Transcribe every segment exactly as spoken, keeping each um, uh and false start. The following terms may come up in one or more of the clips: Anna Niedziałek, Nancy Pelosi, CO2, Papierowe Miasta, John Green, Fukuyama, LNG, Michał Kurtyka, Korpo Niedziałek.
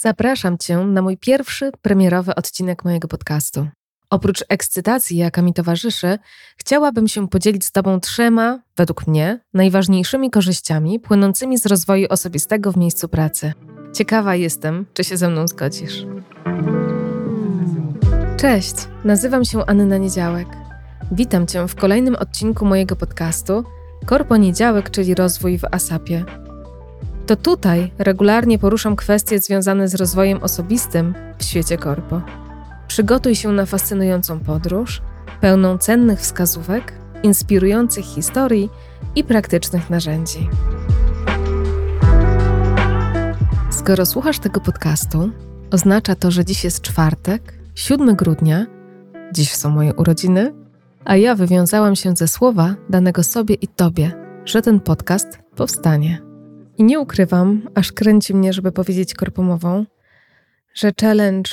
Zapraszam Cię na mój pierwszy premierowy odcinek mojego podcastu. Oprócz ekscytacji, jaka mi towarzyszy, chciałabym się podzielić z Tobą trzema, według mnie, najważniejszymi korzyściami płynącymi z rozwoju osobistego w miejscu pracy. Ciekawa jestem, czy się ze mną zgodzisz. Cześć, nazywam się Anna Niedziałek. Witam Cię w kolejnym odcinku mojego podcastu Korpo Niedziałek, czyli rozwój w asapie. To tutaj regularnie poruszam kwestie związane z rozwojem osobistym w świecie korpo. Przygotuj się na fascynującą podróż, pełną cennych wskazówek, inspirujących historii i praktycznych narzędzi. Skoro słuchasz tego podcastu, oznacza to, że dziś jest czwartek, siódmego grudnia, dziś są moje urodziny, a ja wywiązałam się ze słowa danego sobie i Tobie, że ten podcast powstanie. I nie ukrywam, aż kręci mnie, żeby powiedzieć korpomową, że challenge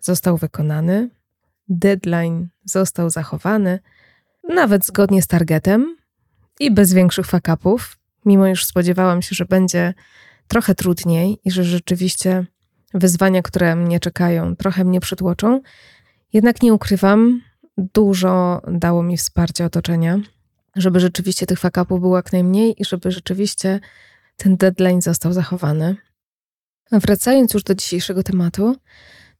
został wykonany, deadline został zachowany, nawet zgodnie z targetem i bez większych fuck-upów, mimo iż spodziewałam się, że będzie trochę trudniej i że rzeczywiście wyzwania, które mnie czekają, trochę mnie przytłoczą. Jednak nie ukrywam, dużo dało mi wsparcie otoczenia, żeby rzeczywiście tych fuck-upów było jak najmniej i żeby rzeczywiście ten deadline został zachowany. A wracając już do dzisiejszego tematu,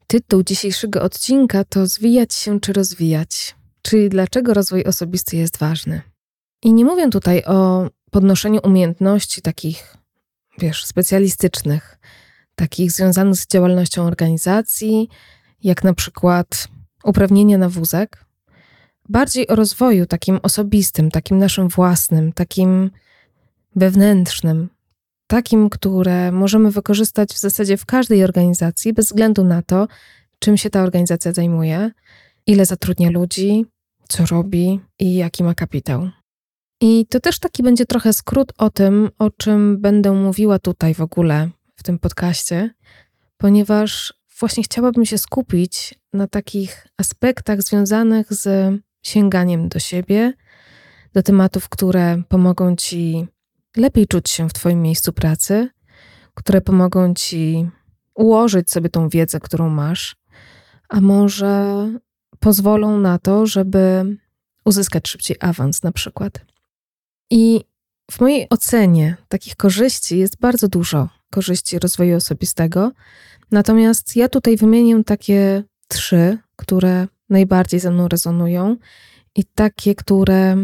tytuł dzisiejszego odcinka to Zwijać się czy rozwijać, czyli dlaczego rozwój osobisty jest ważny. I nie mówię tutaj o podnoszeniu umiejętności takich, wiesz, specjalistycznych, takich związanych z działalnością organizacji, jak na przykład uprawnienia na wózek. Bardziej o rozwoju takim osobistym, takim naszym własnym, takim wewnętrznym, takim, które możemy wykorzystać w zasadzie w każdej organizacji, bez względu na to, czym się ta organizacja zajmuje, ile zatrudnia ludzi, co robi i jaki ma kapitał. I to też taki będzie trochę skrót o tym, o czym będę mówiła tutaj w ogóle w tym podcaście, ponieważ właśnie chciałabym się skupić na takich aspektach związanych z sięganiem do siebie, do tematów, które pomogą Ci lepiej czuć się w Twoim miejscu pracy, które pomogą Ci ułożyć sobie tą wiedzę, którą masz, a może pozwolą na to, żeby uzyskać szybciej awans na przykład. I w mojej ocenie takich korzyści jest bardzo dużo, korzyści rozwoju osobistego, natomiast ja tutaj wymienię takie trzy, które najbardziej ze mną rezonują i takie, które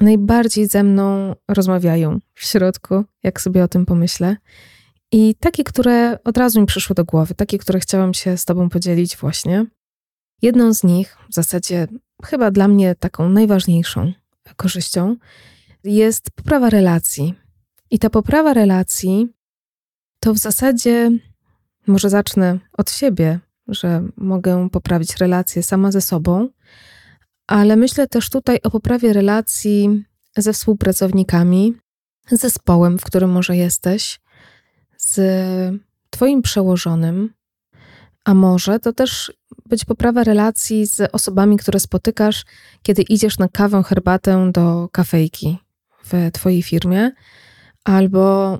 najbardziej ze mną rozmawiają w środku, jak sobie o tym pomyślę. I takie, które od razu mi przyszły do głowy, takie, które chciałam się z Tobą podzielić właśnie. Jedną z nich, w zasadzie chyba dla mnie taką najważniejszą korzyścią, jest poprawa relacji. I ta poprawa relacji to w zasadzie, może zacznę od siebie, że mogę poprawić relacje sama ze sobą, ale myślę też tutaj o poprawie relacji ze współpracownikami, z zespołem, w którym może jesteś, z Twoim przełożonym, a może to też być poprawa relacji z osobami, które spotykasz, kiedy idziesz na kawę, herbatę do kafejki w Twojej firmie, albo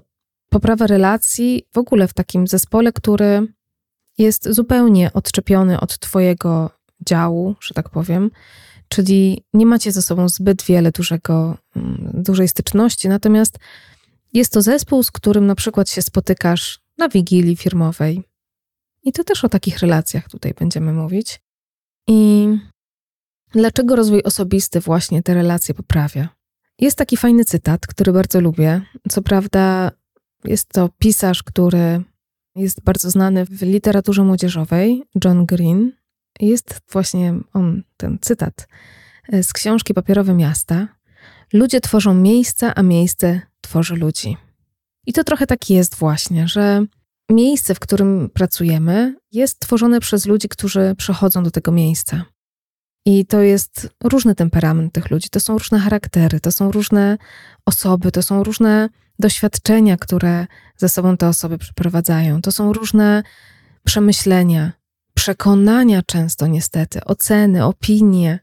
poprawa relacji w ogóle w takim zespole, który jest zupełnie odczepiony od Twojego działu, że tak powiem, czyli nie macie ze sobą zbyt wiele dużego, dużej styczności, natomiast jest to zespół, z którym na przykład się spotykasz na wigilii firmowej. I to też o takich relacjach tutaj będziemy mówić. I dlaczego rozwój osobisty właśnie te relacje poprawia? Jest taki fajny cytat, który bardzo lubię. Co prawda jest to pisarz, który jest bardzo znany w literaturze młodzieżowej, John Green. Jest właśnie on, ten cytat z książki Papierowe Miasta. Ludzie tworzą miejsca, a miejsce tworzy ludzi. I to trochę tak jest właśnie, że miejsce, w którym pracujemy, jest tworzone przez ludzi, którzy przychodzą do tego miejsca. I to jest różny temperament tych ludzi, to są różne charaktery, to są różne osoby, to są różne doświadczenia, które ze sobą te osoby przeprowadzają, to są różne przemyślenia, przekonania często niestety, oceny, opinie,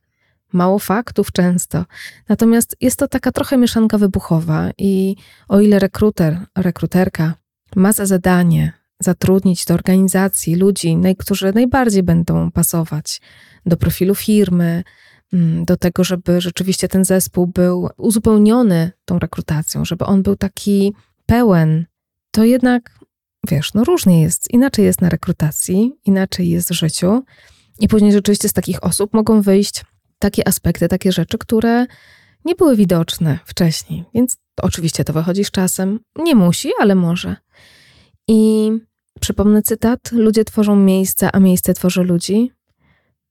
mało faktów często. Natomiast jest to taka trochę mieszanka wybuchowa i o ile rekruter, rekruterka ma za zadanie zatrudnić do organizacji ludzi, którzy najbardziej będą pasować do profilu firmy, do tego, żeby rzeczywiście ten zespół był uzupełniony tą rekrutacją, żeby on był taki pełen, to jednak, wiesz, no różnie jest. Inaczej jest na rekrutacji, inaczej jest w życiu i później rzeczywiście z takich osób mogą wyjść takie aspekty, takie rzeczy, które nie były widoczne wcześniej. Więc oczywiście to wychodzi z czasem. Nie musi, ale może. I przypomnę cytat: ludzie tworzą miejsca, a miejsce tworzy ludzi.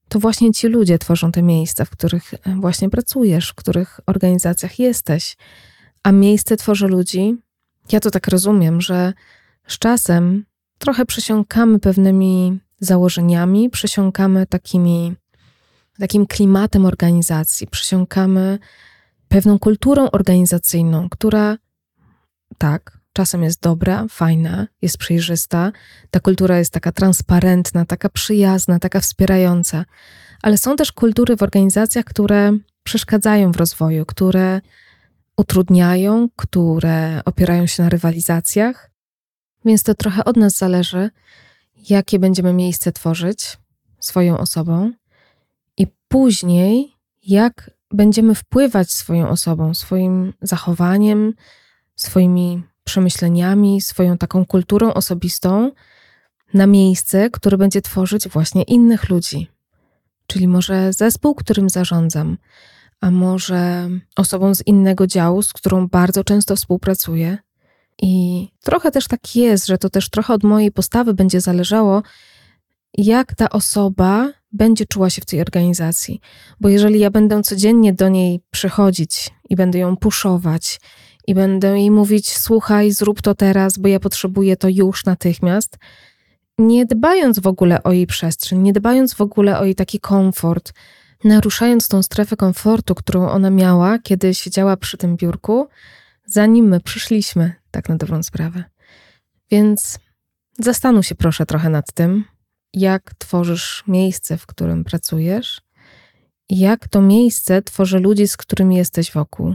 To właśnie ci ludzie tworzą te miejsca, w których właśnie pracujesz, w których organizacjach jesteś. A miejsce tworzy ludzi. Ja to tak rozumiem, że z czasem trochę przesiąkamy pewnymi założeniami, przesiąkamy takimi, takim klimatem organizacji, przesiąkamy pewną kulturą organizacyjną, która tak, czasem jest dobra, fajna, jest przejrzysta. Ta kultura jest taka transparentna, taka przyjazna, taka wspierająca. Ale są też kultury w organizacjach, które przeszkadzają w rozwoju, które utrudniają, które opierają się na rywalizacjach. Więc to trochę od nas zależy, jakie będziemy miejsce tworzyć swoją osobą i później jak będziemy wpływać swoją osobą, swoim zachowaniem, swoimi przemyśleniami, swoją taką kulturą osobistą na miejsce, które będzie tworzyć właśnie innych ludzi. Czyli może zespół, którym zarządzam, a może osobą z innego działu, z którą bardzo często współpracuję. I trochę też tak jest, że to też trochę od mojej postawy będzie zależało, jak ta osoba będzie czuła się w tej organizacji. Bo jeżeli ja będę codziennie do niej przychodzić i będę ją puszować i będę jej mówić: słuchaj, zrób to teraz, bo ja potrzebuję to już natychmiast, nie dbając w ogóle o jej przestrzeń, nie dbając w ogóle o jej taki komfort, naruszając tą strefę komfortu, którą ona miała, kiedy siedziała przy tym biurku, zanim my przyszliśmy, tak na dobrą sprawę. Więc zastanów się proszę trochę nad tym, jak tworzysz miejsce, w którym pracujesz, jak to miejsce tworzy ludzi, z którymi jesteś wokół.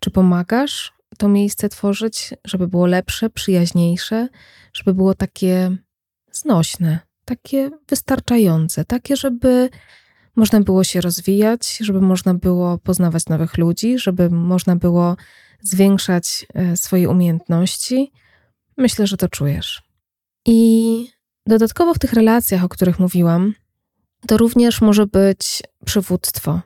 Czy pomagasz to miejsce tworzyć, żeby było lepsze, przyjaźniejsze, żeby było takie znośne, takie wystarczające, takie, żeby można było się rozwijać, żeby można było poznawać nowych ludzi, żeby można było zwiększać swoje umiejętności. Myślę, że to czujesz. I dodatkowo w tych relacjach, o których mówiłam, to również może być przywództwo,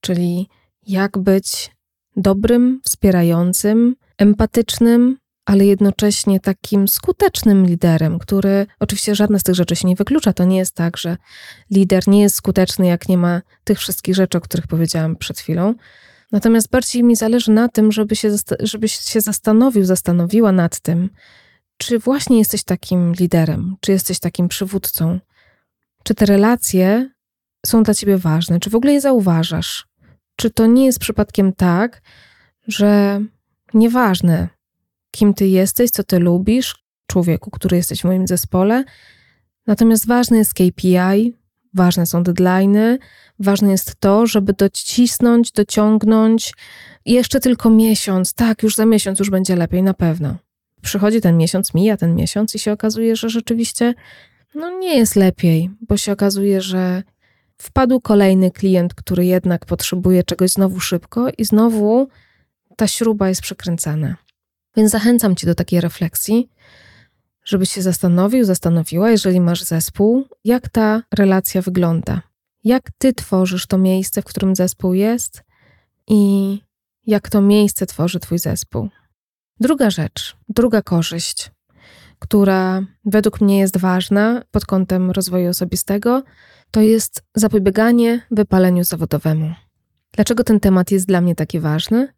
czyli jak być dobrym, wspierającym, empatycznym, ale jednocześnie takim skutecznym liderem, który, oczywiście żadna z tych rzeczy się nie wyklucza, to nie jest tak, że lider nie jest skuteczny, jak nie ma tych wszystkich rzeczy, o których powiedziałam przed chwilą. Natomiast bardziej mi zależy na tym, żeby się, żebyś się zastanowił, zastanowiła nad tym, czy właśnie jesteś takim liderem, czy jesteś takim przywódcą, czy te relacje są dla ciebie ważne, czy w ogóle je zauważasz, czy to nie jest przypadkiem tak, że nieważne, kim ty jesteś, co ty lubisz, człowieku, który jesteś w moim zespole, natomiast ważny jest K P I, ważne są deadline'y, ważne jest to, żeby docisnąć, dociągnąć, jeszcze tylko miesiąc, tak, już za miesiąc już będzie lepiej, na pewno. Przychodzi ten miesiąc, mija ten miesiąc i się okazuje, że rzeczywiście no nie jest lepiej, bo się okazuje, że wpadł kolejny klient, który jednak potrzebuje czegoś znowu szybko i znowu ta śruba jest przekręcana. Więc zachęcam cię do takiej refleksji, żebyś się zastanowił, zastanowiła, jeżeli masz zespół, jak ta relacja wygląda. Jak ty tworzysz to miejsce, w którym zespół jest i jak to miejsce tworzy twój zespół. Druga rzecz, druga korzyść, która według mnie jest ważna pod kątem rozwoju osobistego, to jest zapobieganie wypaleniu zawodowemu. Dlaczego ten temat jest dla mnie taki ważny?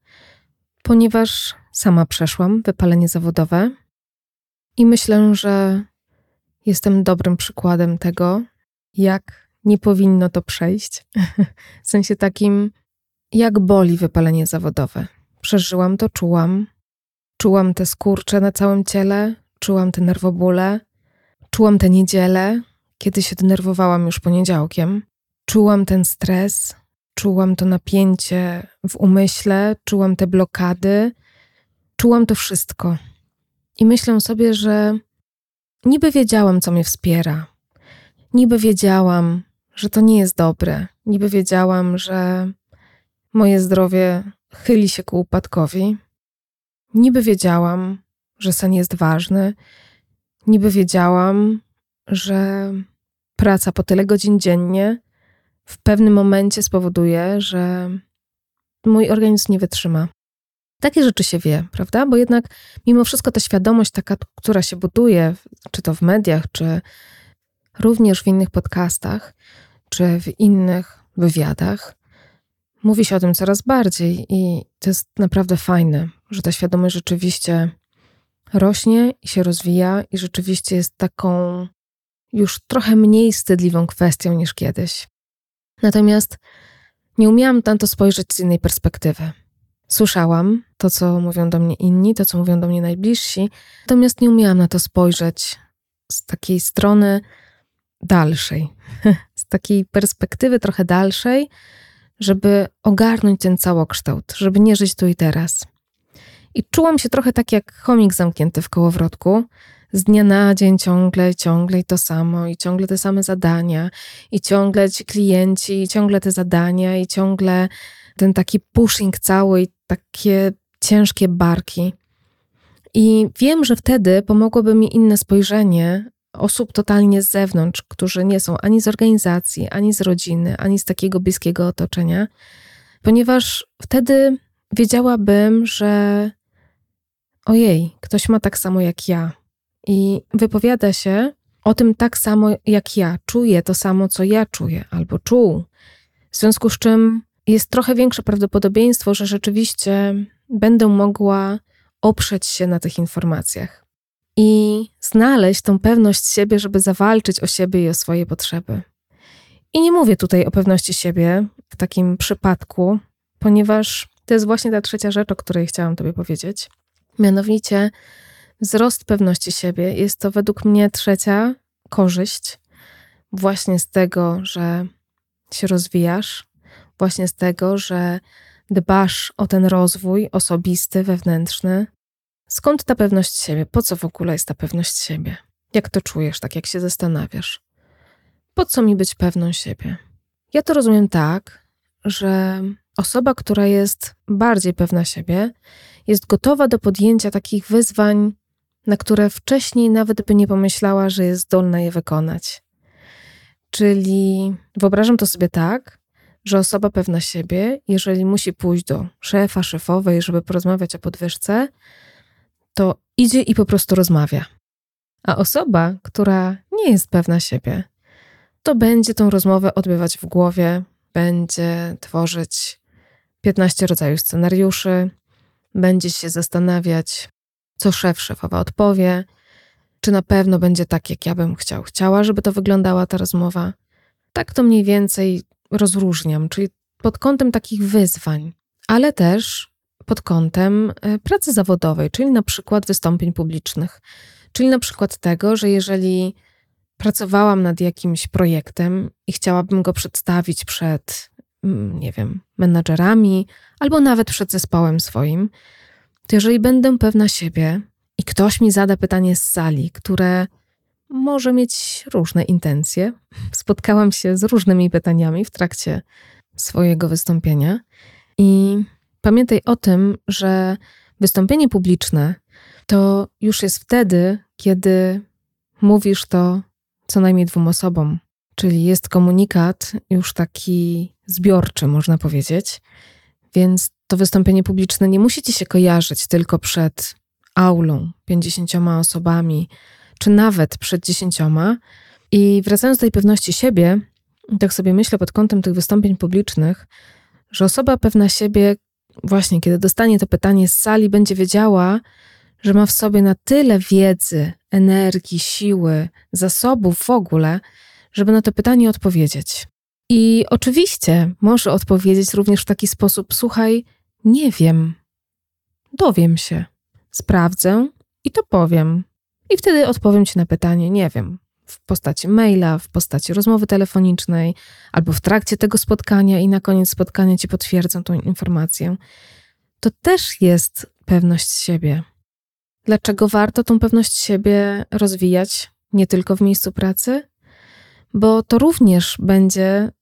Ponieważ sama przeszłam wypalenie zawodowe i myślę, że jestem dobrym przykładem tego, jak nie powinno to przejść. W sensie takim, jak boli wypalenie zawodowe. Przeżyłam to, czułam. Czułam te skurcze na całym ciele, czułam te nerwobóle, czułam te niedziele, kiedy się denerwowałam już poniedziałkiem. Czułam ten stres, czułam to napięcie w umyśle, czułam te blokady, czułam to wszystko. I myślę sobie, że Niby wiedziałam, co mnie wspiera. Niby wiedziałam, że to nie jest dobre. Niby wiedziałam, że moje zdrowie chyli się ku upadkowi. Niby wiedziałam, że sen jest ważny. Niby wiedziałam, że praca po tyle godzin dziennie w pewnym momencie spowoduje, że mój organizm nie wytrzyma. Takie rzeczy się wie, prawda? Bo jednak mimo wszystko ta świadomość taka, która się buduje, czy to w mediach, czy również w innych podcastach, czy w innych wywiadach, mówi się o tym coraz bardziej i to jest naprawdę fajne, że ta świadomość rzeczywiście rośnie i się rozwija i rzeczywiście jest taką już trochę mniej wstydliwą kwestią niż kiedyś. Natomiast nie umiałam na to spojrzeć z innej perspektywy. Słyszałam to, co mówią do mnie inni, to, co mówią do mnie najbliżsi, natomiast nie umiałam na to spojrzeć z takiej strony dalszej, z takiej perspektywy trochę dalszej, żeby ogarnąć ten całokształt, żeby nie żyć tu i teraz. I czułam się trochę tak jak chomik zamknięty w kołowrotku, z dnia na dzień ciągle, ciągle i to samo, i ciągle te same zadania, i ciągle ci klienci, i ciągle te zadania, i ciągle ten taki pushing cały, i takie ciężkie barki. I wiem, że wtedy pomogłoby mi inne spojrzenie osób totalnie z zewnątrz, którzy nie są ani z organizacji, ani z rodziny, ani z takiego bliskiego otoczenia, ponieważ wtedy wiedziałabym, że ojej, ktoś ma tak samo jak ja i wypowiada się o tym tak samo jak ja, czuje to samo, co ja czuję albo czuł, w związku z czym jest trochę większe prawdopodobieństwo, że rzeczywiście będę mogła oprzeć się na tych informacjach i znaleźć tą pewność siebie, żeby zawalczyć o siebie i o swoje potrzeby. I nie mówię tutaj o pewności siebie w takim przypadku, ponieważ to jest właśnie ta trzecia rzecz, o której chciałam Tobie powiedzieć. Mianowicie wzrost pewności siebie. Jest to według mnie trzecia korzyść właśnie z tego, że się rozwijasz, właśnie z tego, że dbasz o ten rozwój osobisty, wewnętrzny. Skąd ta pewność siebie? Po co w ogóle jest ta pewność siebie? Jak to czujesz, tak jak się zastanawiasz? Po co mi być pewną siebie? Ja to rozumiem tak, że osoba, która jest bardziej pewna siebie, jest gotowa do podjęcia takich wyzwań, na które wcześniej nawet by nie pomyślała, że jest zdolna je wykonać. Czyli wyobrażam to sobie tak, że osoba pewna siebie, jeżeli musi pójść do szefa, szefowej, żeby porozmawiać o podwyżce, to idzie i po prostu rozmawia. A osoba, która nie jest pewna siebie, to będzie tą rozmowę odbywać w głowie, będzie tworzyć piętnaście rodzajów scenariuszy, będzie się zastanawiać, co szef, szefowa odpowie, czy na pewno będzie tak, jak ja bym chciał, chciała, żeby to wyglądała ta rozmowa. Tak to mniej więcej rozróżniam, czyli pod kątem takich wyzwań, ale też pod kątem pracy zawodowej, czyli na przykład wystąpień publicznych, czyli na przykład tego, że jeżeli pracowałam nad jakimś projektem i chciałabym go przedstawić przed, nie wiem, menadżerami albo nawet przed zespołem swoim, to jeżeli będę pewna siebie i ktoś mi zada pytanie z sali, które może mieć różne intencje, spotkałam się z różnymi pytaniami w trakcie swojego wystąpienia i pamiętaj o tym, że wystąpienie publiczne to już jest wtedy, kiedy mówisz to co najmniej dwóm osobom, czyli jest komunikat już taki zbiorczy, można powiedzieć, więc to wystąpienie publiczne nie musi ci się kojarzyć tylko przed aulą, pięćdziesięcioma osobami, czy nawet przed dziesięcioma. I wracając do tej pewności siebie, tak sobie myślę pod kątem tych wystąpień publicznych, że osoba pewna siebie właśnie, kiedy dostanie to pytanie z sali, będzie wiedziała, że ma w sobie na tyle wiedzy, energii, siły, zasobów w ogóle, żeby na to pytanie odpowiedzieć. I oczywiście może odpowiedzieć również w taki sposób: słuchaj, nie wiem, dowiem się, sprawdzę i to powiem. I wtedy odpowiem Ci na pytanie, nie wiem, w postaci maila, w postaci rozmowy telefonicznej, albo w trakcie tego spotkania i na koniec spotkania Ci potwierdzę tą informację. To też jest pewność siebie. Dlaczego warto tą pewność siebie rozwijać, nie tylko w miejscu pracy? Bo to również będzie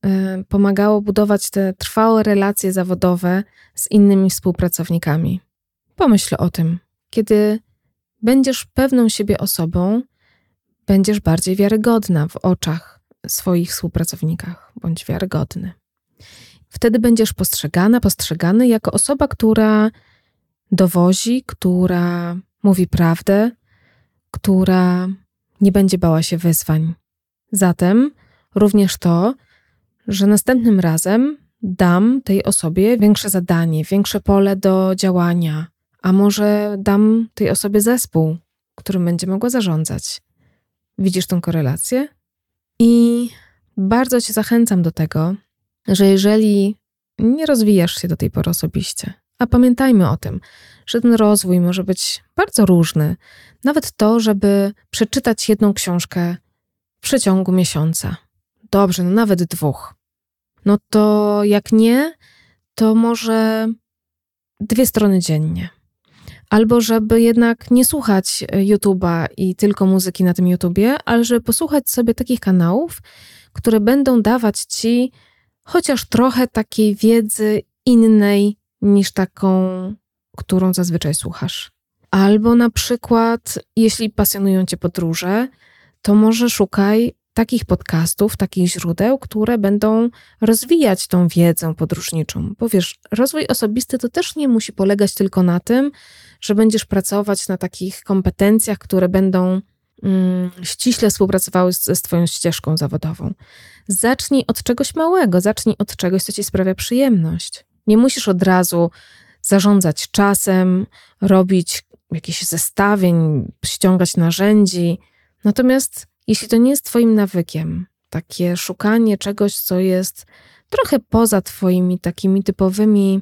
pomagało budować te trwałe relacje zawodowe z innymi współpracownikami. Pomyśl o tym. Kiedy będziesz pewną siebie osobą, będziesz bardziej wiarygodna w oczach swoich współpracowników, bądź wiarygodny. Wtedy będziesz postrzegana, postrzegany jako osoba, która dowozi, która mówi prawdę, która nie będzie bała się wyzwań. Zatem również to, że następnym razem dam tej osobie większe zadanie, większe pole do działania, a może dam tej osobie zespół, którym będzie mogła zarządzać. Widzisz tą korelację? I bardzo cię zachęcam do tego, że jeżeli nie rozwijasz się do tej pory osobiście, a pamiętajmy o tym, że ten rozwój może być bardzo różny, nawet to, żeby przeczytać jedną książkę w przeciągu miesiąca. Dobrze, no nawet dwóch. No to jak nie, to może dwie strony dziennie. Albo żeby jednak nie słuchać YouTube'a i tylko muzyki na tym YouTubie, ale żeby posłuchać sobie takich kanałów, które będą dawać ci chociaż trochę takiej wiedzy innej niż taką, którą zazwyczaj słuchasz. Albo na przykład, jeśli pasjonują cię podróże, to może szukaj takich podcastów, takich źródeł, które będą rozwijać tą wiedzę podróżniczą. Bo wiesz, rozwój osobisty to też nie musi polegać tylko na tym, że będziesz pracować na takich kompetencjach, które będą mm, ściśle współpracowały z, z twoją ścieżką zawodową. Zacznij od czegoś małego, zacznij od czegoś, co ci sprawia przyjemność. Nie musisz od razu zarządzać czasem, robić jakichś zestawień, ściągać narzędzi. Natomiast jeśli to nie jest twoim nawykiem, takie szukanie czegoś, co jest trochę poza twoimi takimi typowymi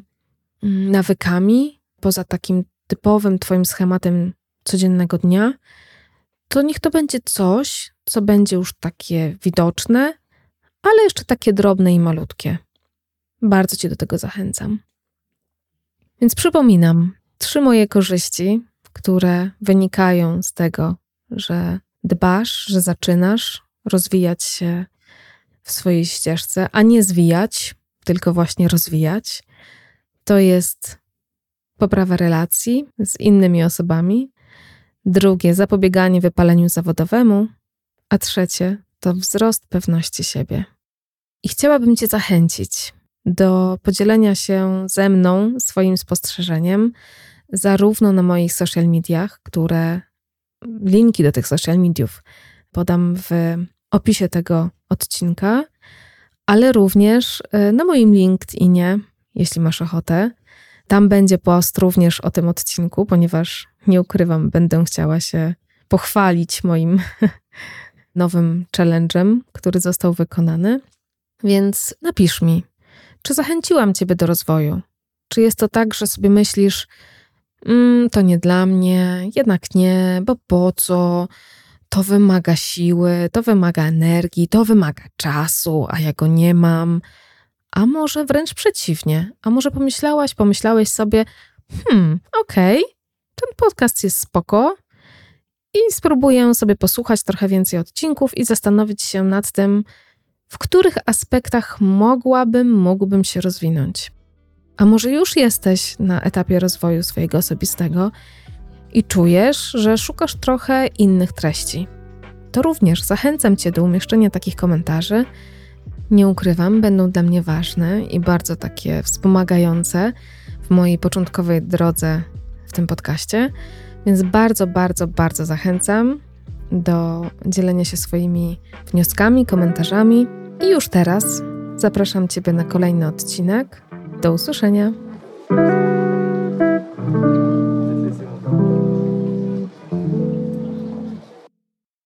nawykami, poza takim typowym twoim schematem codziennego dnia, to niech to będzie coś, co będzie już takie widoczne, ale jeszcze takie drobne i malutkie. Bardzo cię do tego zachęcam. Więc przypominam, trzy moje korzyści, które wynikają z tego, że dbasz, że zaczynasz rozwijać się w swojej ścieżce, a nie zwijać, tylko właśnie rozwijać. To jest poprawa relacji z innymi osobami, drugie zapobieganie wypaleniu zawodowemu, a trzecie to wzrost pewności siebie. I chciałabym cię zachęcić do podzielenia się ze mną swoim spostrzeżeniem zarówno na moich social mediach, które linki do tych social mediów podam w opisie tego odcinka, ale również na moim LinkedInie, jeśli masz ochotę. Tam będzie post również o tym odcinku, ponieważ nie ukrywam, będę chciała się pochwalić moim nowym challenge'em, który został wykonany. Więc napisz mi, czy zachęciłam ciebie do rozwoju? Czy jest to tak, że sobie myślisz, Mm, to nie dla mnie, jednak nie, bo po co? To wymaga siły, to wymaga energii, to wymaga czasu, a ja go nie mam. A może wręcz przeciwnie, a może pomyślałaś, pomyślałeś sobie, hmm, okej, okay, ten podcast jest spoko i spróbuję sobie posłuchać trochę więcej odcinków i zastanowić się nad tym, w których aspektach mogłabym, mógłbym się rozwinąć. A może już jesteś na etapie rozwoju swojego osobistego i czujesz, że szukasz trochę innych treści? To również zachęcam cię do umieszczenia takich komentarzy. Nie ukrywam, będą dla mnie ważne i bardzo takie wspomagające w mojej początkowej drodze w tym podcaście. Więc bardzo, bardzo, bardzo zachęcam do dzielenia się swoimi wnioskami, komentarzami. I już teraz zapraszam ciebie na kolejny odcinek. Do usłyszenia.